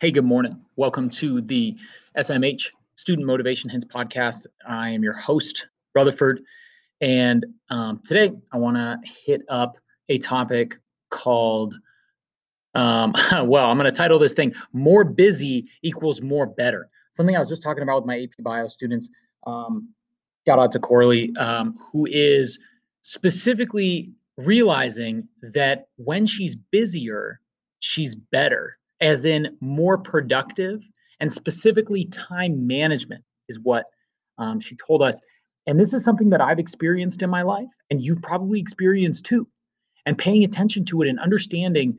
Hey, good morning. Welcome to the SMH Student Motivation Hints Podcast. I am your host, Rutherford, and today I want to hit up a topic called, I'm going to title this thing, More Busy Equals More Better. Something I was just talking about with my AP Bio students. Shout out to Coralie, who is specifically realizing that when she's busier, she's better. As in more productive, and specifically time management is what she told us. And this is something that I've experienced in my life, and you've probably experienced too. And paying attention to it and understanding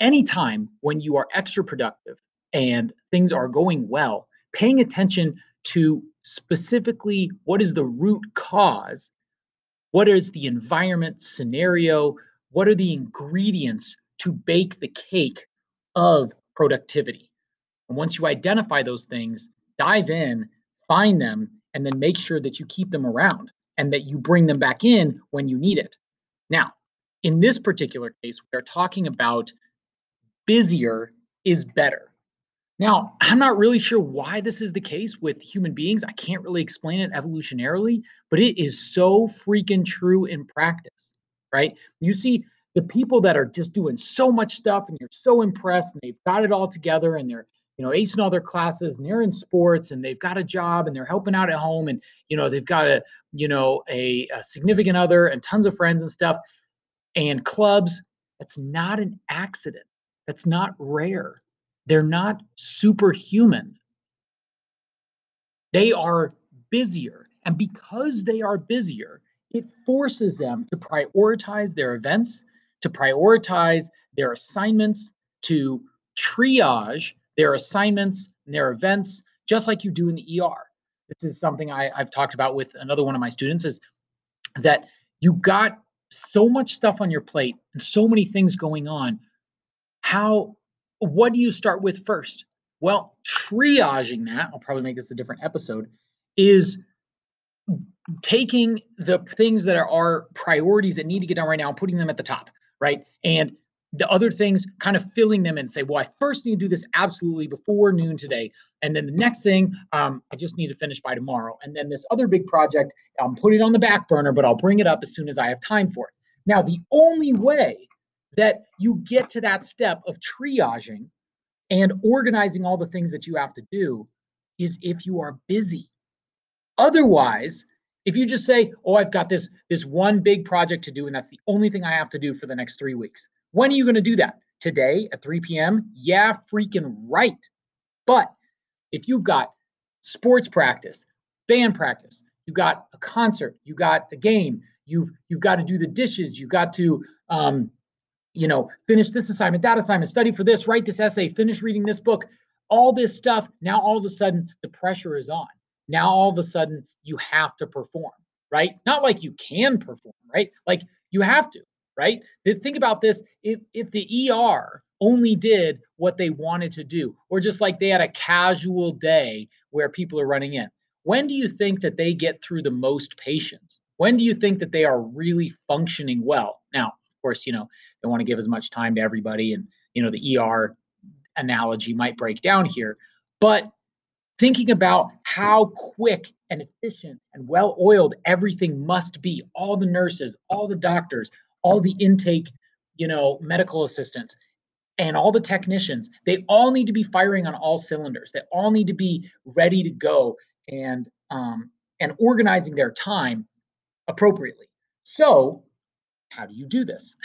any time when you are extra productive and things are going well, paying attention to specifically what is the root cause, what is the environment scenario, what are the ingredients to bake the cake of productivity. And once you identify those things, dive in, find them, and then make sure that you keep them around and that you bring them back in when you need it. Now, in this particular case, we are talking about busier is better. Now, I'm not really sure why this is the case with human beings. I can't really explain it evolutionarily, but it is so freaking true in practice, right? You see, the people that are just doing so much stuff and you're so impressed and they've got it all together and they're, acing all their classes and they're in sports and they've got a job and they're helping out at home and, they've got a significant other and tons of friends and stuff and clubs. That's not an accident. That's not rare. They're not superhuman. They are busier. And because they are busier, it forces them to prioritize their events, to prioritize their assignments, to triage their assignments and their events, just like you do in the ER. This is something I've talked about with another one of my students, is that you got so much stuff on your plate and so many things going on. What do you start with first? Well, triaging that, I'll probably make this a different episode, is taking the things that are priorities that need to get done right now and putting them at the top, right? And the other things kind of filling them in, say, well, I first need to do this absolutely before noon today. And then the next thing, I just need to finish by tomorrow. And then this other big project, I'll put it on the back burner, but I'll bring it up as soon as I have time for it. Now, the only way that you get to that step of triaging and organizing all the things that you have to do is if you are busy. Otherwise, if you just say, oh, I've got this one big project to do, and that's the only thing I have to do for the next 3 weeks. When are you going to do that? Today at 3 p.m.? Yeah, freaking right. But if you've got sports practice, band practice, you got a concert, you got a game, you've got to do the dishes, you got to finish this assignment, that assignment, study for this, write this essay, finish reading this book, all this stuff. Now all of a sudden the pressure is on. Now, all of a sudden, you have to perform, right? Not like you can perform, right? Like you have to, right? Think about this. If the ER only did what they wanted to do, or just like they had a casual day where people are running in, when do you think that they get through the most patients? When do you think that they are really functioning well? Now, of course, they want to give as much time to everybody, and, the ER analogy might break down here, but thinking about how quick and efficient and well-oiled everything must be, all the nurses, all the doctors, all the intake, medical assistants, and all the technicians, they all need to be firing on all cylinders. They all need to be ready to go and organizing their time appropriately. So how do you do this?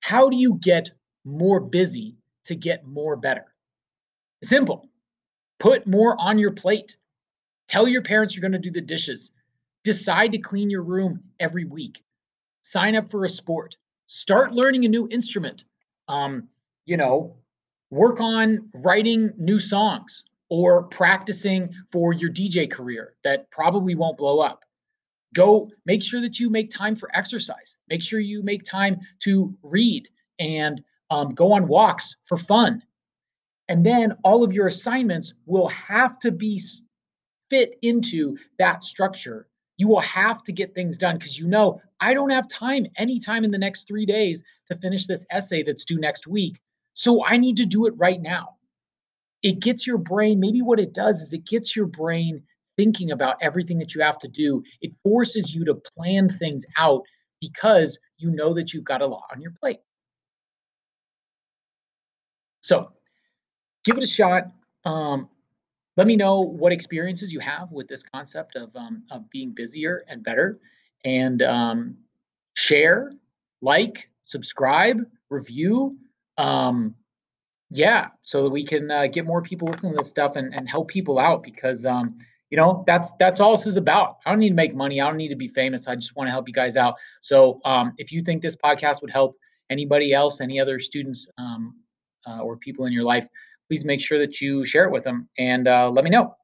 How do you get more busy to get more better? Simple. Put more on your plate. Tell your parents you're going to do the dishes. Decide to clean your room every week. Sign up for a sport. Start learning a new instrument. Work on writing new songs or practicing for your DJ career that probably won't blow up. Go make sure that you make time for exercise. Make sure you make time to read and go on walks for fun. And then all of your assignments will have to be fit into that structure. You will have to get things done because I don't have time anytime in the next 3 days to finish this essay that's due next week. So I need to do it right now. it gets your brain, maybe what it does is it gets your brain thinking about everything that you have to do. It forces you to plan things out because you know that you've got a lot on your plate. So give it a shot. Let me know what experiences you have with this concept of being busier and better, and share, like, subscribe, review. Yeah, so that we can get more people listening to this stuff and help people out, because you know, that's all this is about. I don't need to make money. I don't need to be famous. I just want to help you guys out. So if you think this podcast would help anybody else, any other students or people in your life, please make sure that you share it with them and let me know.